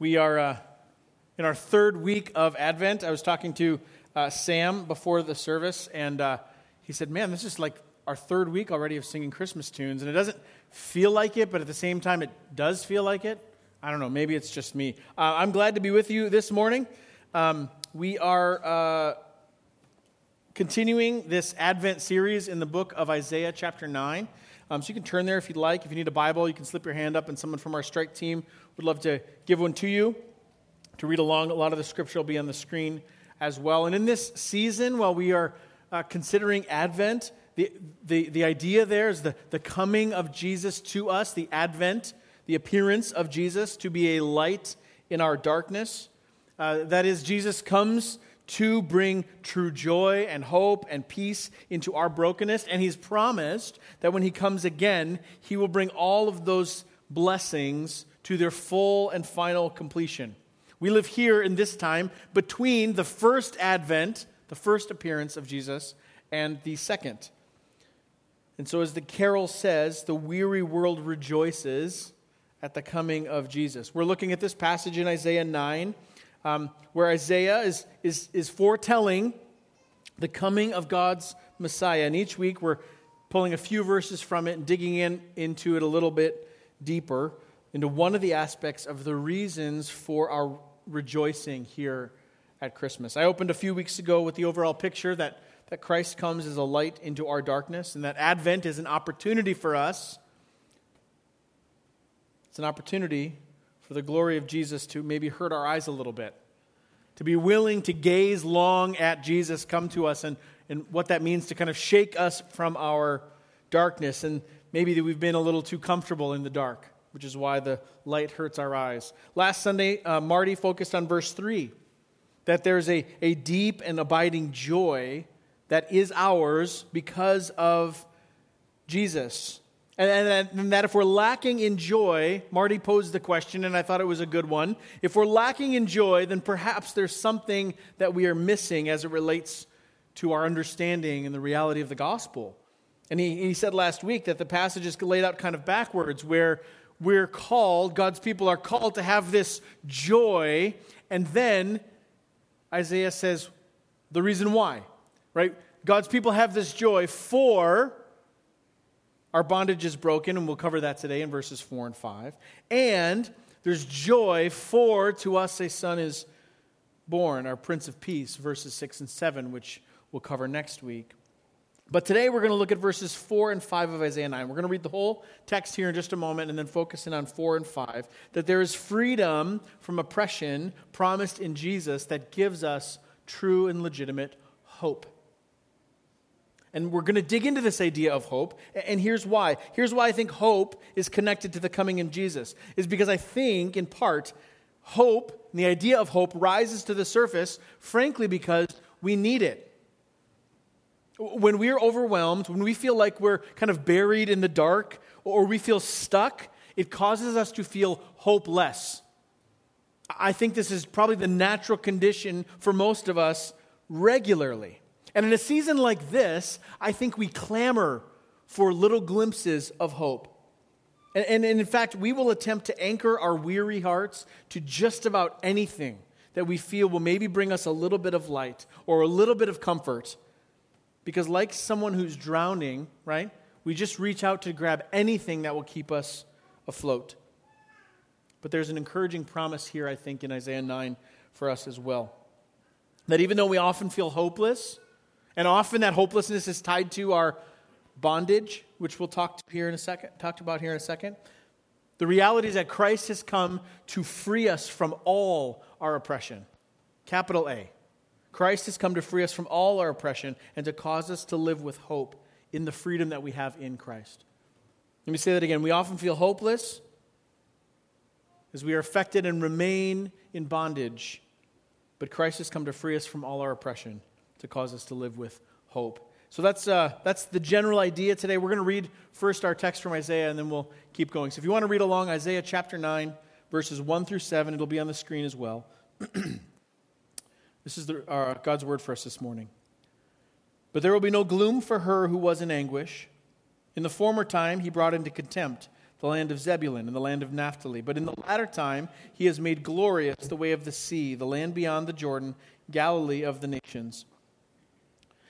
We are in our third week of Advent. I was talking to Sam before the service, and he said, man, this is like our third week already of singing Christmas tunes, and it doesn't feel like it, but at the same time, it does feel like it. I don't know. Maybe it's just me. I'm glad to be with you this morning. We are continuing this Advent series in the book of Isaiah chapter 9. So you can turn there if you'd like. If you need a Bible, you can slip your hand up, and someone from our strike team would love to give one to you to read along. A lot of the scripture will be on the screen as well. And in this season, while we are considering Advent, the idea there is the coming of Jesus to us, the Advent, the appearance of Jesus to be a light in our darkness. That is, Jesus comes to bring true joy and hope and peace into our brokenness. And he's promised that when he comes again, he will bring all of those blessings to their full and final completion. We live here in this time between the first Advent, the first appearance of Jesus, and the second. And so as the carol says, the weary world rejoices at the coming of Jesus. We're looking at this passage in Isaiah 9, where Isaiah is foretelling the coming of God's Messiah. And each week we're pulling a few verses from it and digging into it a little bit deeper, into one of the aspects of the reasons for our rejoicing here at Christmas. I opened a few weeks ago with the overall picture that Christ comes as a light into our darkness, and that Advent is an opportunity for us. It's an opportunity for the glory of Jesus to maybe hurt our eyes a little bit, to be willing to gaze long at Jesus come to us and what that means to kind of shake us from our darkness, and maybe that we've been a little too comfortable in the dark, which is why the light hurts our eyes. Last Sunday, Marty focused on verse 3, that there's a deep and abiding joy that is ours because of Jesus. And that if we're lacking in joy, Marty posed the question, and I thought it was a good one. If we're lacking in joy, then perhaps there's something that we are missing as it relates to our understanding and the reality of the gospel. And he said last week that the passage is laid out kind of backwards, where we're called, God's people are called to have this joy, and then Isaiah says the reason why, right? God's people have this joy for our bondage is broken, and we'll cover that today in verses 4 and 5. And there's joy, for to us a son is born, our Prince of Peace, verses 6 and 7, which we'll cover next week. But today we're going to look at verses 4 and 5 of Isaiah 9. We're going to read the whole text here in just a moment and then focus in on 4 and 5, that there is freedom from oppression promised in Jesus that gives us true and legitimate hope. And we're going to dig into this idea of hope, and here's why. Here's why I think hope is connected to the coming of Jesus, is because I think, in part, hope, the idea of hope, rises to the surface, frankly, because we need it. When we are overwhelmed, when we feel like we're kind of buried in the dark, or we feel stuck, it causes us to feel hopeless. I think this is probably the natural condition for most of us regularly. And in a season like this, I think we clamor for little glimpses of hope. And in fact, we will attempt to anchor our weary hearts to just about anything that we feel will maybe bring us a little bit of light or a little bit of comfort. Because like someone who's drowning, right, we just reach out to grab anything that will keep us afloat. But there's an encouraging promise here, I think, in Isaiah 9 for us as well. That even though we often feel hopeless, and often that hopelessness is tied to our bondage, which we'll talk about here in a second. The reality is that Christ has come to free us from all our oppression. Capital A. Christ has come to free us from all our oppression and to cause us to live with hope in the freedom that we have in Christ. Let me say that again. We often feel hopeless, as we are affected and remain in bondage. But Christ has come to free us from all our oppression, to cause us to live with hope. So that's the general idea today. We're going to read first our text from Isaiah, and then we'll keep going. So if you want to read along, Isaiah chapter 9, verses 1 through 7, it'll be on the screen as well. This is God's word for us this morning. But there will be no gloom for her who was in anguish. In the former time he brought into contempt the land of Zebulun and the land of Naphtali. But in the latter time he has made glorious the way of the sea, the land beyond the Jordan, Galilee of the nations.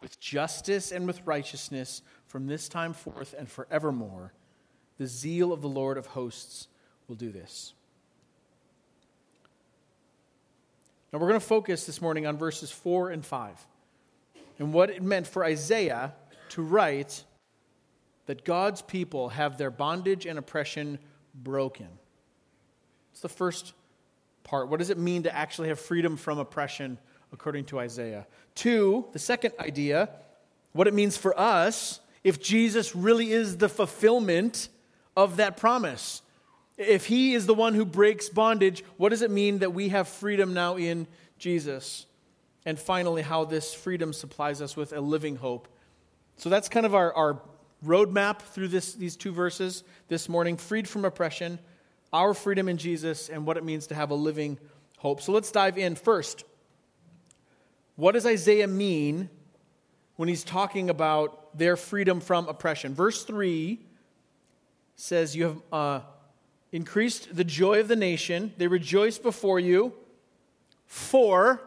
with justice and with righteousness from this time forth and forevermore. The zeal of the Lord of hosts will do this. Now we're going to focus this morning on verses 4 and 5 and what it meant for Isaiah to write that God's people have their bondage and oppression broken. It's the first part. What does it mean to actually have freedom from oppression according to Isaiah? 2, the second idea, what it means for us if Jesus really is the fulfillment of that promise. If he is the one who breaks bondage, what does it mean that we have freedom now in Jesus? And finally, how this freedom supplies us with a living hope. So that's kind of our roadmap through these two verses this morning. Freed from oppression, our freedom in Jesus, and what it means to have a living hope. So let's dive in first. What does Isaiah mean when he's talking about their freedom from oppression? Verse 3 says, you have increased the joy of the nation. They rejoice before you. For,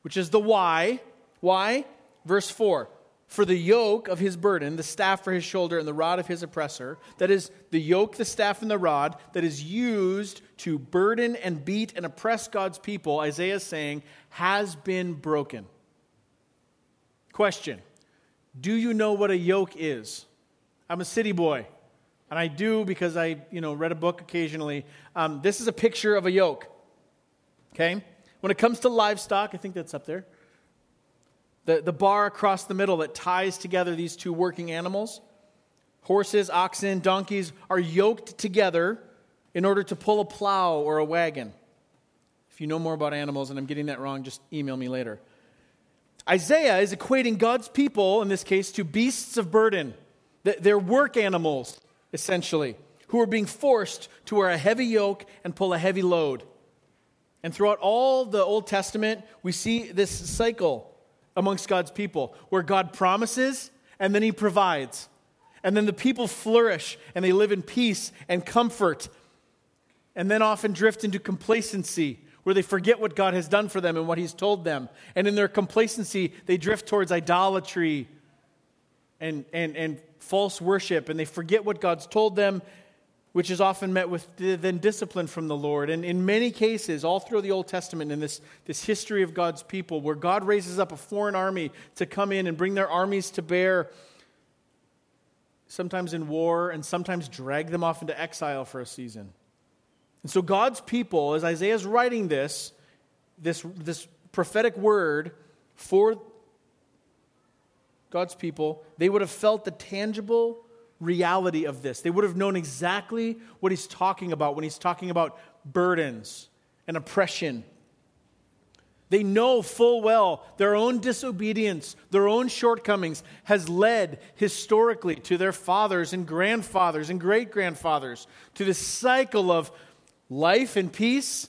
which is the why. Why? Verse 4. For the yoke of his burden, the staff for his shoulder, and the rod of his oppressor, that is the yoke, the staff, and the rod that is used to burden and beat and oppress God's people, Isaiah is saying, has been broken. Question, do you know what a yoke is? I'm a city boy, and I do because I read a book occasionally. This is a picture of a yoke, okay? When it comes to livestock, I think that's up there. The bar across the middle that ties together these two working animals. Horses, oxen, donkeys are yoked together in order to pull a plow or a wagon. If you know more about animals and I'm getting that wrong, just email me later. Isaiah is equating God's people, in this case, to beasts of burden. They're work animals, essentially, who are being forced to wear a heavy yoke and pull a heavy load. And throughout all the Old Testament, we see this cycle amongst God's people, where God promises and then he provides. And then the people flourish and they live in peace and comfort, and then often drift into complacency, where they forget what God has done for them and what he's told them. And in their complacency, they drift towards idolatry and false worship, and they forget what God's told them, which is often met with then discipline from the Lord. And in many cases, all through the Old Testament, in this history of God's people, where God raises up a foreign army to come in and bring their armies to bear, sometimes in war, and sometimes drag them off into exile for a season. And so God's people, as Isaiah's writing this prophetic word for God's people, they would have felt the tangible reality of this. They would have known exactly what he's talking about when he's talking about burdens and oppression. They know full well their own disobedience, their own shortcomings has led historically to their fathers and grandfathers and great-grandfathers to this cycle of life and peace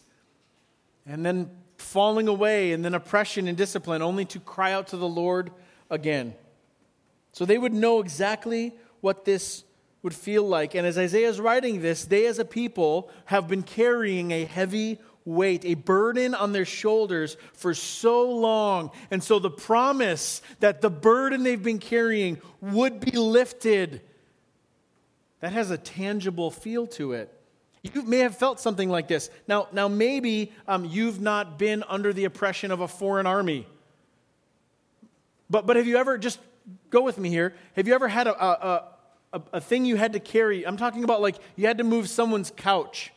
and then falling away, and then oppression and discipline, only to cry out to the Lord again. So they would know exactly what this would feel like. And as Isaiah is writing this, they as a people have been carrying a heavy weight, a burden on their shoulders for so long. And so the promise that the burden they've been carrying would be lifted, that has a tangible feel to it. You may have felt something like this. Now maybe you've not been under the oppression of a foreign army. But have you ever, just go with me here, have you ever had a thing you had to carry? I'm talking about like you had to move someone's couch.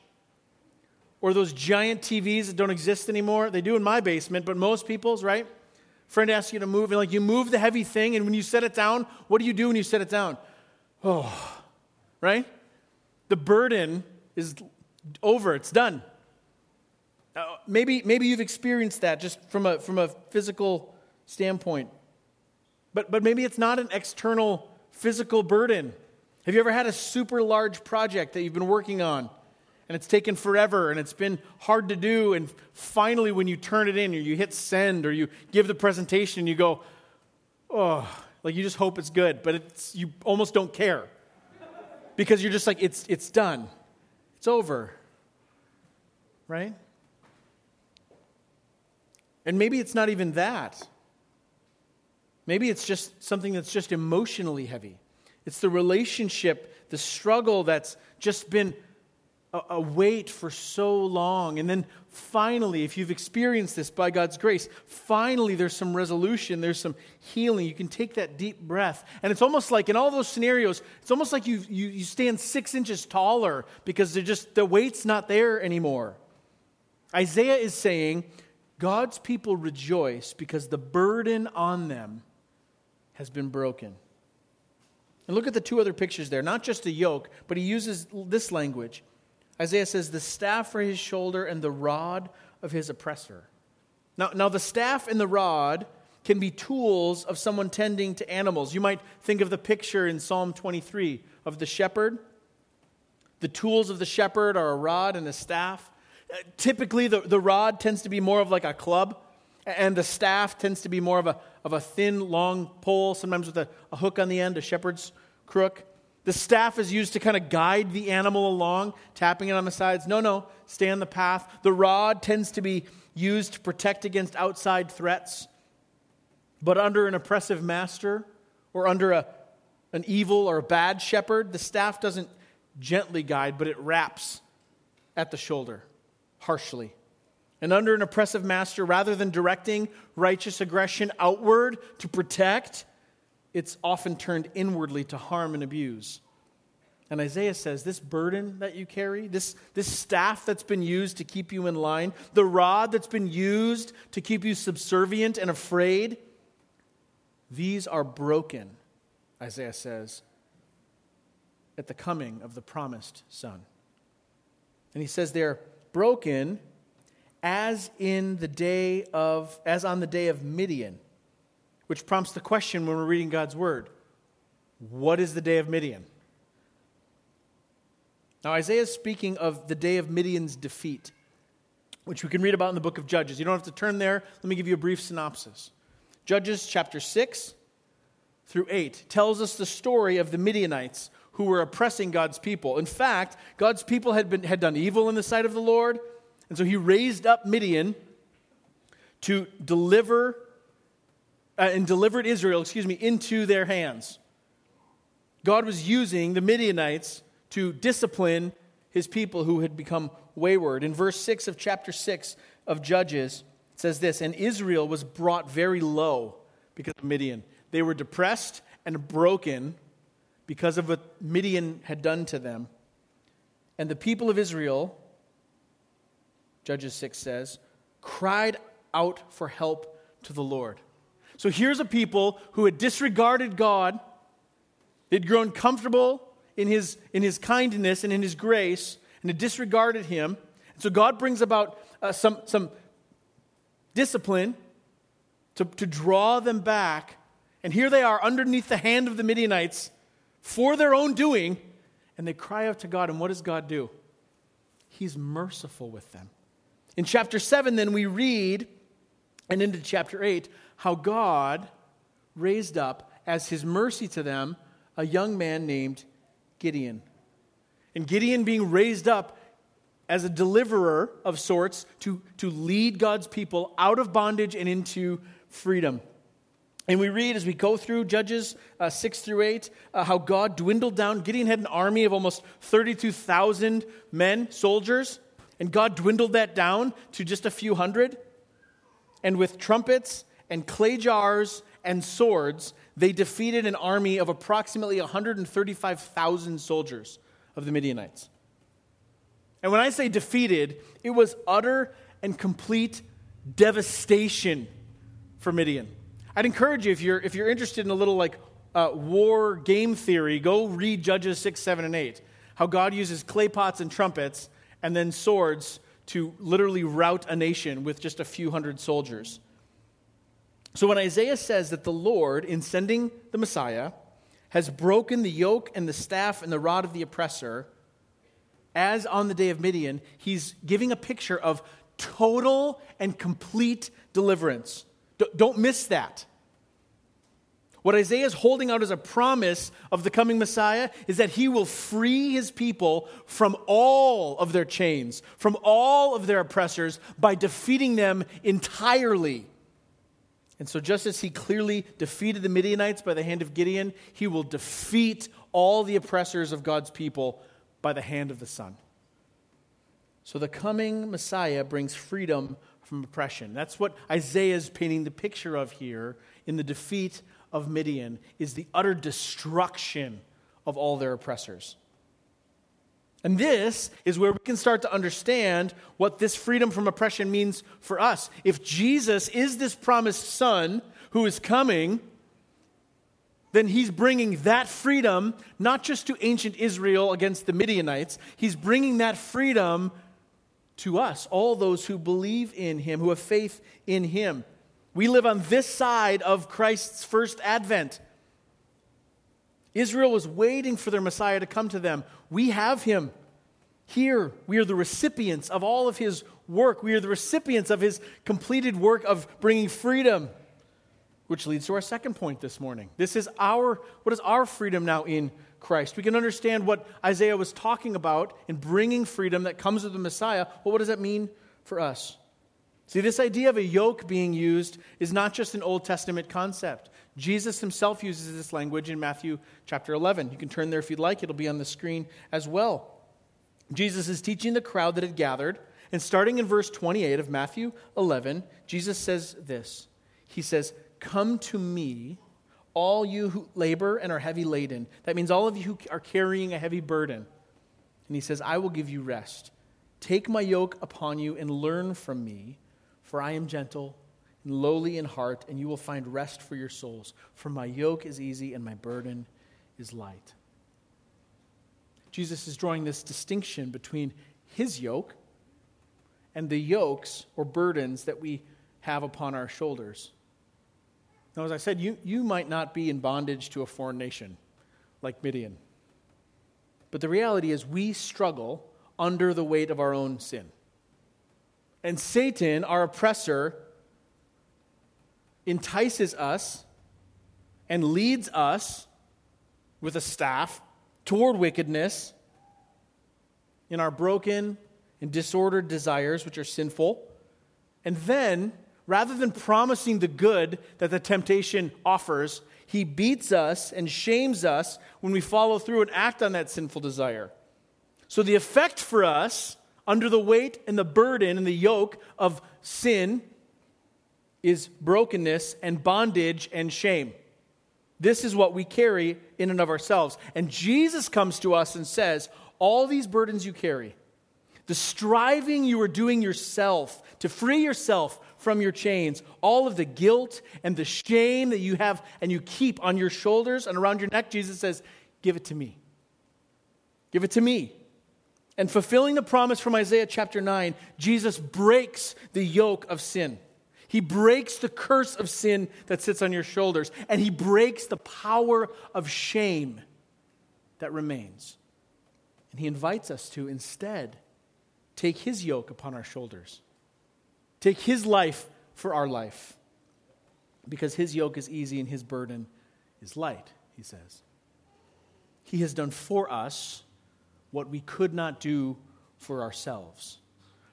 Or those giant TVs that don't exist anymore. They do in my basement, but most people's, right? Friend asks you to move, and like you move the heavy thing, and when you set it down, what do? When you set it down? Oh, right? The burden is over. It's done. Maybe you've experienced that just from a physical standpoint. But maybe it's not an external physical burden. Have you ever had a super large project that you've been working on? And it's taken forever, and it's been hard to do, and finally when you turn it in, or you hit send, or you give the presentation, and you go, oh, like you just hope it's good, but it's, you almost don't care. Because you're just like, it's done. It's over. Right? And maybe it's not even that. Maybe it's just something that's just emotionally heavy. It's the relationship, the struggle that's just been a wait for so long. And then finally, if you've experienced this by God's grace, finally there's some resolution, there's some healing. You can take that deep breath. And it's almost like in all those scenarios, it's almost like you stand 6 inches taller because they're just, the weight's not there anymore. Isaiah is saying, God's people rejoice because the burden on them has been broken. And look at the two other pictures there, not just a yoke, but he uses this language. Isaiah says, the staff for his shoulder and the rod of his oppressor. Now, the staff and the rod can be tools of someone tending to animals. You might think of the picture in Psalm 23 of the shepherd. The tools of the shepherd are a rod and a staff. Typically, the rod tends to be more of like a club, and the staff tends to be more of a thin, long pole, sometimes with a hook on the end, a shepherd's crook. The staff is used to kind of guide the animal along, tapping it on the sides. No, stay on the path. The rod tends to be used to protect against outside threats. But under an oppressive master or under an evil or a bad shepherd, the staff doesn't gently guide, but it raps at the shoulder, harshly. And under an oppressive master, rather than directing righteous aggression outward to protect, it's often turned inwardly to harm and abuse. And Isaiah says, this burden that you carry, this staff that's been used to keep you in line, the rod that's been used to keep you subservient and afraid, these are broken, Isaiah says, at the coming of the promised Son. And he says they're broken as on the day of Midian. Which prompts the question when we're reading God's word, what is the day of Midian? Now, Isaiah is speaking of the day of Midian's defeat, which we can read about in the book of Judges. You don't have to turn there. Let me give you a brief synopsis. Judges chapter 6 through 8 tells us the story of the Midianites who were oppressing God's people. In fact, God's people had done evil in the sight of the Lord, and so he raised up Midian to delivered Israel, into their hands. God was using the Midianites to discipline his people who had become wayward. In verse 6 of chapter 6 of Judges, it says this, and Israel was brought very low because of Midian. They were depressed and broken because of what Midian had done to them. And the people of Israel, Judges 6 says, cried out for help to the Lord. So here's a people who had disregarded God. They'd grown comfortable in his kindness and in his grace, and had disregarded him. And so God brings about some discipline to draw them back. And here they are underneath the hand of the Midianites for their own doing, and they cry out to God. And what does God do? He's merciful with them. In chapter 7, then, we read, and into chapter 8, how God raised up as his mercy to them a young man named Gideon. And Gideon being raised up as a deliverer of sorts to lead God's people out of bondage and into freedom. And we read as we go through Judges 6 through 8, how God dwindled down. Gideon had an army of almost 32,000 men, soldiers, and God dwindled that down to just a few hundred. And with trumpets and clay jars and swords, they defeated an army of approximately 135,000 soldiers of the Midianites. And when I say defeated, it was utter and complete devastation for Midian. I'd encourage you, if you're interested in a little like war game theory, go read Judges 6, 7, and 8, how God uses clay pots and trumpets and then swords to literally rout a nation with just a few hundred soldiers. So when Isaiah says that the Lord, in sending the Messiah, has broken the yoke and the staff and the rod of the oppressor, as on the day of Midian, he's giving a picture of total and complete deliverance. Don't miss that. What Isaiah is holding out as a promise of the coming Messiah is that he will free his people from all of their chains, from all of their oppressors, by defeating them entirely. And so just as he clearly defeated the Midianites by the hand of Gideon, he will defeat all the oppressors of God's people by the hand of the Son. So the coming Messiah brings freedom from oppression. That's what Isaiah is painting the picture of here in the defeat of Midian, is the utter destruction of all their oppressors. And this is where we can start to understand what this freedom from oppression means for us. If Jesus is this promised Son who is coming, then he's bringing that freedom not just to ancient Israel against the Midianites, he's bringing that freedom to us, all those who believe in him, who have faith in him. We live on this side of Christ's first advent. Israel was waiting for their Messiah to come to them. We have him here. We are the recipients of all of his work. We are the recipients of his completed work of bringing freedom, which leads to our second point this morning. What is our freedom now in Christ? We can understand what Isaiah was talking about in bringing freedom that comes with the Messiah. Well, what does that mean for us? See, this idea of a yoke being used is not just an Old Testament concept. Jesus himself uses this language in Matthew chapter 11. You can turn there if you'd like. It'll be on the screen as well. Jesus is teaching the crowd that had gathered, and starting in verse 28 of Matthew 11, Jesus says this. He says, "Come to me, all you who labor and are heavy laden." That means all of you who are carrying a heavy burden. And he says, "I will give you rest. Take my yoke upon you and learn from me. For I am gentle and lowly in heart, and you will find rest for your souls. For my yoke is easy and my burden is light." Jesus is drawing this distinction between his yoke and the yokes or burdens that we have upon our shoulders. Now, as I said, you might not be in bondage to a foreign nation like Midian. But the reality is we struggle under the weight of our own sin. And Satan, our oppressor, entices us and leads us with a staff toward wickedness in our broken and disordered desires, which are sinful. And then, rather than promising the good that the temptation offers, he beats us and shames us when we follow through and act on that sinful desire. So the effect for us, under the weight and the burden and the yoke of sin, is brokenness and bondage and shame. This is what we carry in and of ourselves. And Jesus comes to us and says, all these burdens you carry, the striving you are doing yourself to free yourself from your chains, all of the guilt and the shame that you have and you keep on your shoulders and around your neck, Jesus says, give it to me. Give it to me. And fulfilling the promise from Isaiah chapter 9, Jesus breaks the yoke of sin. He breaks the curse of sin that sits on your shoulders, and he breaks the power of shame that remains. And he invites us to instead take his yoke upon our shoulders Take his life for our life, because his yoke is easy and his burden is light, he says. He has done for us what we could not do for ourselves.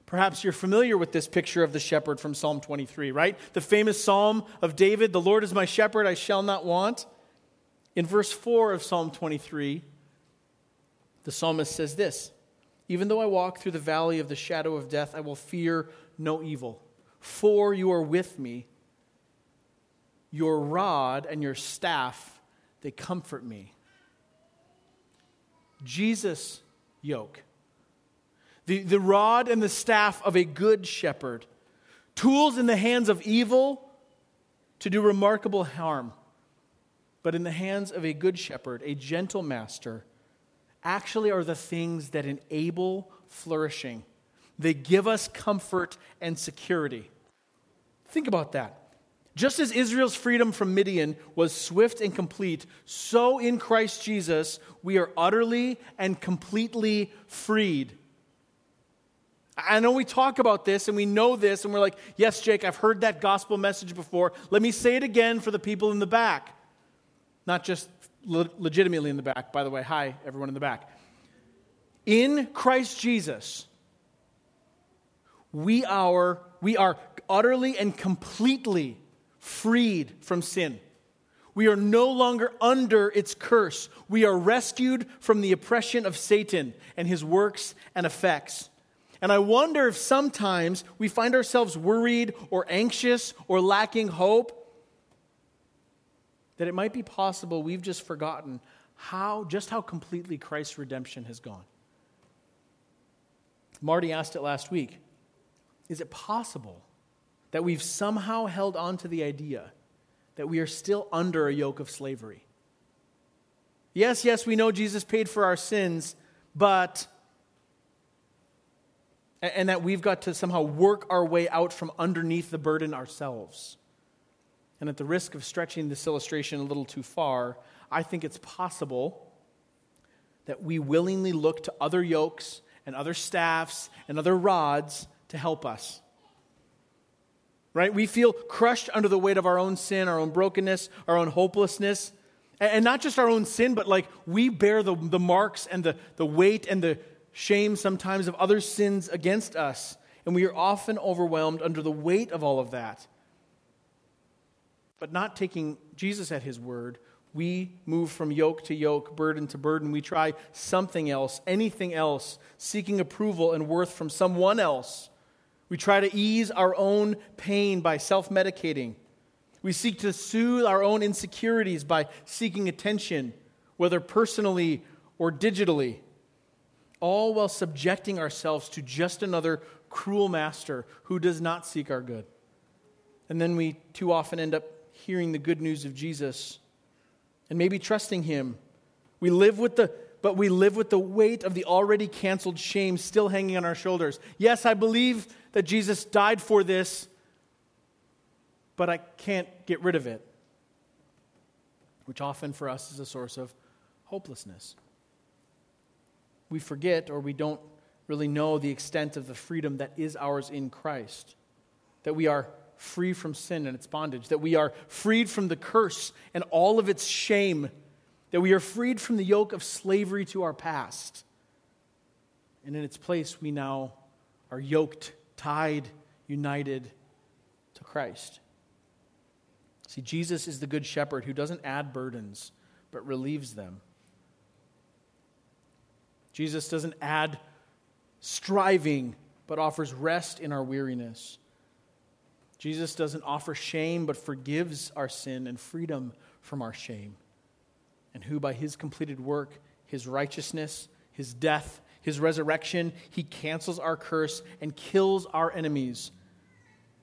Perhaps you're familiar with this picture of the shepherd from Psalm 23, right? The famous Psalm of David, "The Lord is my shepherd, I shall not want." In verse 4 of Psalm 23, the psalmist says this, "Even though I walk through the valley of the shadow of death, I will fear no evil, for you are with me. Your rod and your staff, they comfort me." Jesus' yoke. The rod and the staff of a good shepherd. Tools in the hands of evil to do remarkable harm. But in the hands of a good shepherd, a gentle master, actually are the things that enable flourishing. They give us comfort and security. Think about that. Just as Israel's freedom from Midian was swift and complete, so in Christ Jesus we are utterly and completely freed. I know we talk about this and we know this and we're like, yes, Jake, I've heard that gospel message before. Let me say it again for the people in the back. Not just legitimately in the back, by the way. Hi, everyone in the back. In Christ Jesus, we are utterly and completely freed from sin. We are no longer under its curse. We are rescued from the oppression of Satan and his works and effects. And I wonder if sometimes we find ourselves worried or anxious or lacking hope, that it might be possible we've just forgotten how completely Christ's redemption has gone. Marty asked it last week. Is it possible that we've somehow held on to the idea that we are still under a yoke of slavery? Yes, we know Jesus paid for our sins, but... and that we've got to somehow work our way out from underneath the burden ourselves. And at the risk of stretching this illustration a little too far, I think it's possible that we willingly look to other yokes and other staffs and other rods to help us. Right? We feel crushed under the weight of our own sin, our own brokenness, our own hopelessness. And not just our own sin, but like we bear the marks and the weight and the shame sometimes of other sins against us, and we are often overwhelmed under the weight of all of that. But not taking Jesus at his word, we move from yoke to yoke, burden to burden. We try something else, anything else, seeking approval and worth from someone else. We try to ease our own pain by self-medicating. We seek to soothe our own insecurities by seeking attention, whether personally or digitally. All while subjecting ourselves to just another cruel master who does not seek our good. And then we too often end up hearing the good news of Jesus and maybe trusting him. We live with the weight of the already canceled shame still hanging on our shoulders. Yes, I believe that Jesus died for this, but I can't get rid of it. Which often for us is a source of hopelessness. We forget or we don't really know the extent of the freedom that is ours in Christ. That we are free from sin and its bondage. That we are freed from the curse and all of its shame. That we are freed from the yoke of slavery to our past. And in its place, we now are yoked, tied, united to Christ. See, Jesus is the good shepherd who doesn't add burdens, but relieves them. Jesus doesn't add striving, but offers rest in our weariness. Jesus doesn't offer shame, but forgives our sin and freedom from our shame. And who by his completed work, his righteousness, his death, his resurrection, he cancels our curse and kills our enemies.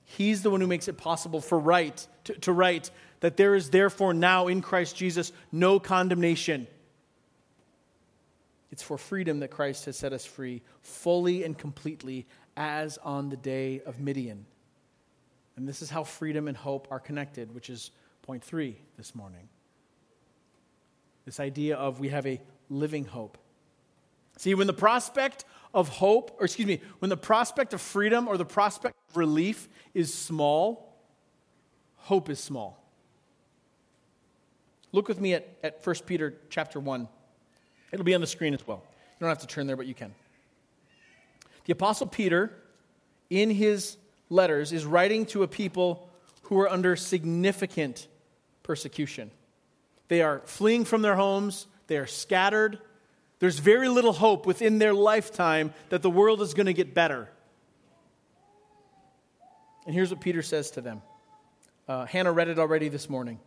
He's the one who makes it possible for right to write that there is therefore now in Christ Jesus no condemnation. It's for freedom that Christ has set us free fully and completely as on the day of Midian. And this is how freedom and hope are connected, which is point 3 this morning. This idea of we have a living hope. See, when the prospect of hope, or excuse me, when the prospect of freedom or the prospect of relief is small, hope is small. Look with me at 1 Peter chapter 1. It'll be on the screen as well. You don't have to turn there, but you can. The Apostle Peter, in his letters, is writing to a people who are under significant persecution. They are fleeing from their homes. They are scattered. There's very little hope within their lifetime that the world is going to get better. And here's what Peter says to them. Hannah read it already this morning.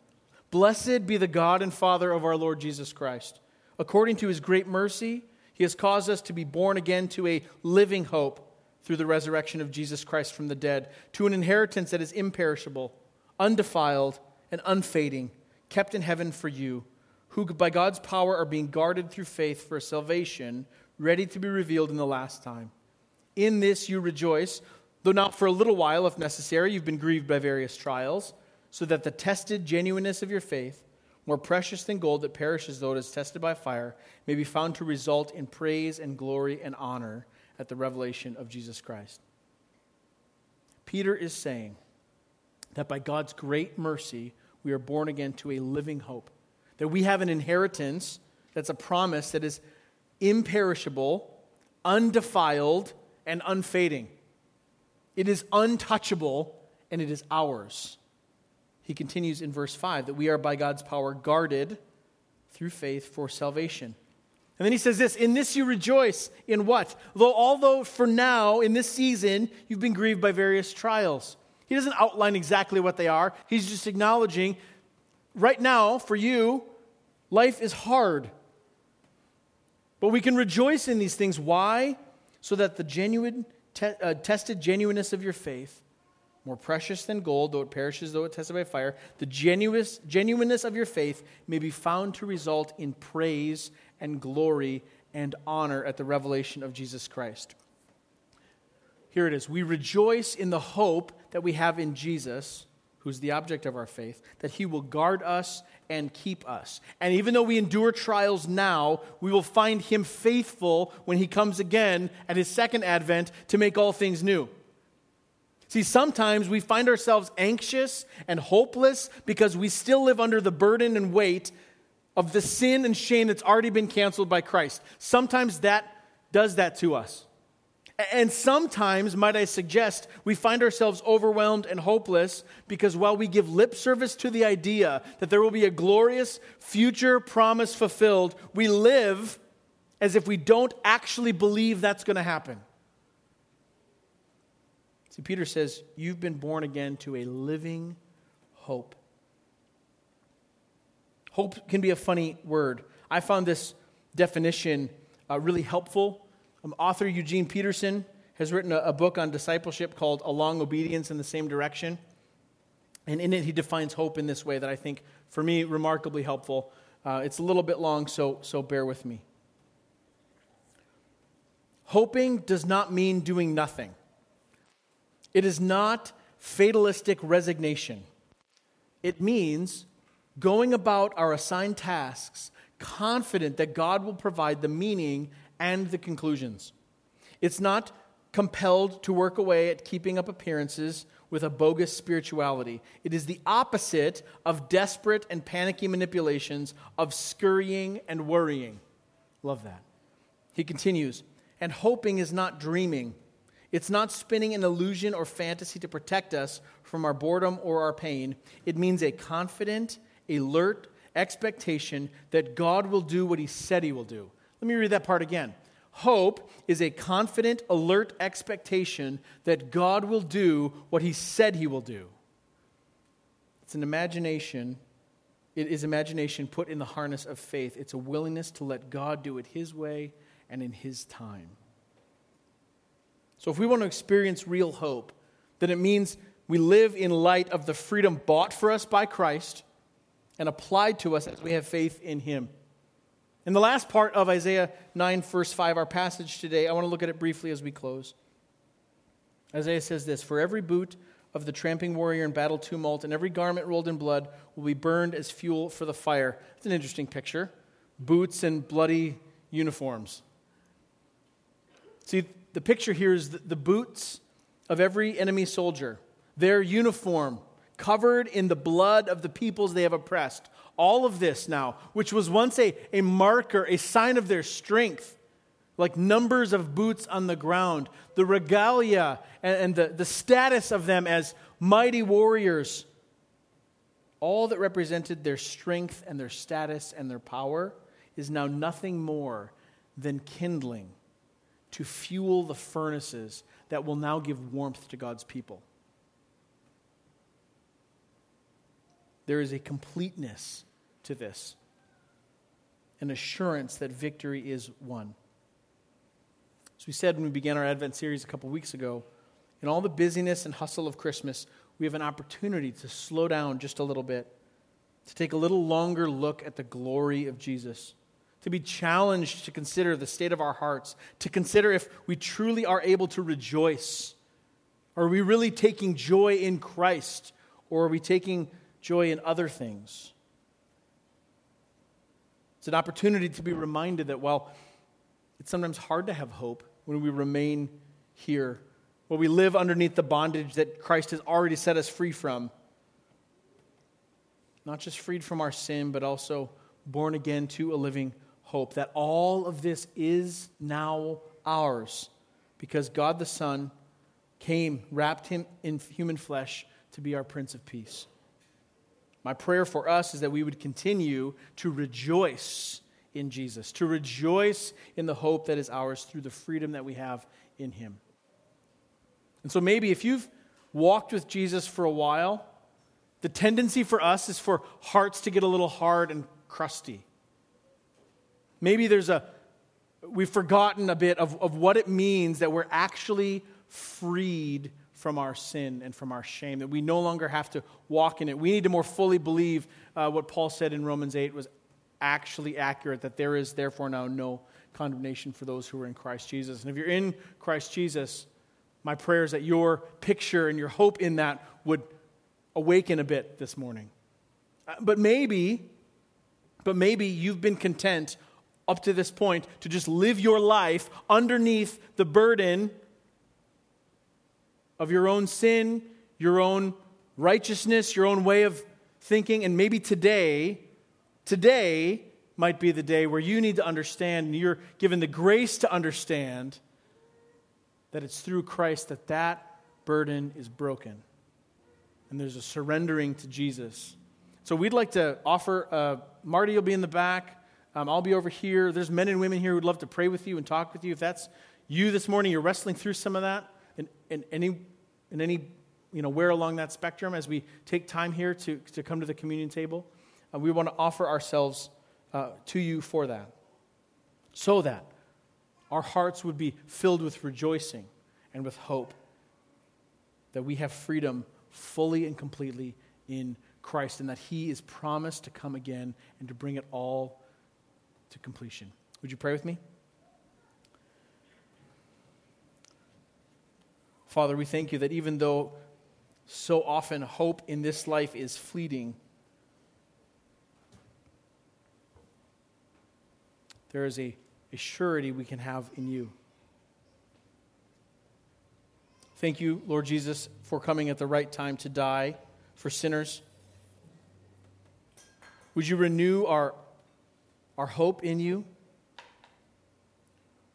Blessed be the God and Father of our Lord Jesus Christ. According to his great mercy, he has caused us to be born again to a living hope through the resurrection of Jesus Christ from the dead, to an inheritance that is imperishable, undefiled, and unfading, kept in heaven for you, who by God's power are being guarded through faith for a salvation ready to be revealed in the last time. In this you rejoice, though not for a little while, if necessary, you've been grieved by various trials, so that the tested genuineness of your faith, more precious than gold that perishes though it is tested by fire, may be found to result in praise and glory and honor at the revelation of Jesus Christ. Peter is saying that by God's great mercy, we are born again to a living hope, that we have an inheritance that's a promise that is imperishable, undefiled, and unfading. It is untouchable, and it is ours. He continues in verse 5, that we are by God's power guarded through faith for salvation. And then he says this, in this you rejoice, in what? Although for now, in this season, you've been grieved by various trials. He doesn't outline exactly what they are. He's just acknowledging, right now, for you, life is hard. But we can rejoice in these things. Why? So that the tested genuineness of your faith, more precious than gold, though it perishes, though it tested by fire, the genuineness of your faith may be found to result in praise and glory and honor at the revelation of Jesus Christ. Here it is. We rejoice in the hope that we have in Jesus, who's the object of our faith, that he will guard us and keep us. And even though we endure trials now, we will find him faithful when he comes again at his second advent to make all things new. See, sometimes we find ourselves anxious and hopeless because we still live under the burden and weight of the sin and shame that's already been canceled by Christ. Sometimes that does that to us. And sometimes, might I suggest, we find ourselves overwhelmed and hopeless because while we give lip service to the idea that there will be a glorious future promise fulfilled, we live as if we don't actually believe that's going to happen. See, Peter says, you've been born again to a living hope. Hope can be a funny word. I found this definition really helpful. Author Eugene Peterson has written a book on discipleship called A Long Obedience in the Same Direction. And in it, he defines hope in this way that I think, for me, remarkably helpful. It's a little bit long, so bear with me. Hoping does not mean doing nothing. It is not fatalistic resignation. It means going about our assigned tasks, confident that God will provide the meaning and the conclusions. It's not compelled to work away at keeping up appearances with a bogus spirituality. It is the opposite of desperate and panicky manipulations of scurrying and worrying. Love that. He continues, and hoping is not dreaming. It's not spinning an illusion or fantasy to protect us from our boredom or our pain. It means a confident, alert expectation that God will do what he said he will do. Let me read that part again. Hope is a confident, alert expectation that God will do what he said he will do. It's an imagination. It is imagination put in the harness of faith. It's a willingness to let God do it his way and in his time. So if we want to experience real hope, then it means we live in light of the freedom bought for us by Christ and applied to us as we have faith in him. In the last part of Isaiah 9, verse 5, our passage today, I want to look at it briefly as we close. Isaiah says this, for every boot of the tramping warrior in battle tumult and every garment rolled in blood will be burned as fuel for the fire. It's an interesting picture. Boots and bloody uniforms. See, the picture here is the boots of every enemy soldier, their uniform covered in the blood of the peoples they have oppressed. All of this now, which was once a marker, a sign of their strength, like numbers of boots on the ground, the regalia and the status of them as mighty warriors, all that represented their strength and their status and their power is now nothing more than kindling to fuel the furnaces that will now give warmth to God's people. There is a completeness to this, an assurance that victory is won. As we said when we began our Advent series a couple weeks ago, in all the busyness and hustle of Christmas, we have an opportunity to slow down just a little bit, to take a little longer look at the glory of Jesus, to be challenged to consider the state of our hearts, to consider if we truly are able to rejoice. Are we really taking joy in Christ, or are we taking joy in other things? It's an opportunity to be reminded that while it's sometimes hard to have hope when we remain here, when we live underneath the bondage that Christ has already set us free from. Not just freed from our sin, but also born again to a living hope. That all of this is now ours because God the Son came, wrapped him in human flesh to be our Prince of Peace. My prayer for us is that we would continue to rejoice in Jesus, to rejoice in the hope that is ours through the freedom that we have in him. And so maybe if you've walked with Jesus for a while, the tendency for us is for hearts to get a little hard and crusty. Maybe we've forgotten a bit of what it means that we're actually freed from our sin and from our shame, that we no longer have to walk in it. We need to more fully believe what Paul said in Romans 8 was actually accurate, that there is therefore now no condemnation for those who are in Christ Jesus. And if you're in Christ Jesus, my prayer is that your picture and your hope in that would awaken a bit this morning. But maybe you've been content up to this point to just live your life underneath the burden of your own sin, your own righteousness, your own way of thinking, and maybe Today might be the day where you need to understand, and you're given the grace to understand, that it's through Christ that burden is broken. And there's a surrendering to Jesus. So we'd like to offer, Marty will be in the back, I'll be over here. There's men and women here who'd love to pray with you and talk with you. If that's you this morning, you're wrestling through some of that, and where along that spectrum, as we take time here to come to the communion table, we want to offer ourselves to you for that, so that our hearts would be filled with rejoicing and with hope that we have freedom fully and completely in Christ, and that he is promised to come again and to bring it all to completion. Would you pray with me? Father, we thank you that even though so often hope in this life is fleeting, there is a surety we can have in you. Thank you, Lord Jesus, for coming at the right time to die for sinners. Would you renew our hope in you?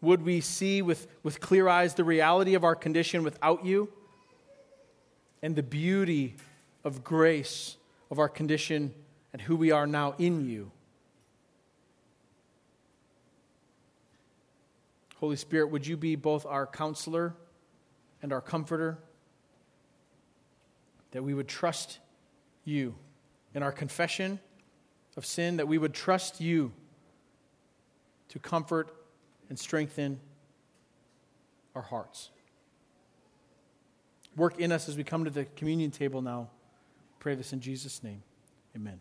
Would we see with clear eyes the reality of our condition without you and the beauty of grace of our condition and who we are now in you? Holy Spirit, would you be both our counselor and our comforter, that we would trust you in our confession of sin, that we would trust you to comfort and strengthen our hearts. Work in us as we come to the communion table now. Pray this in Jesus' name. Amen.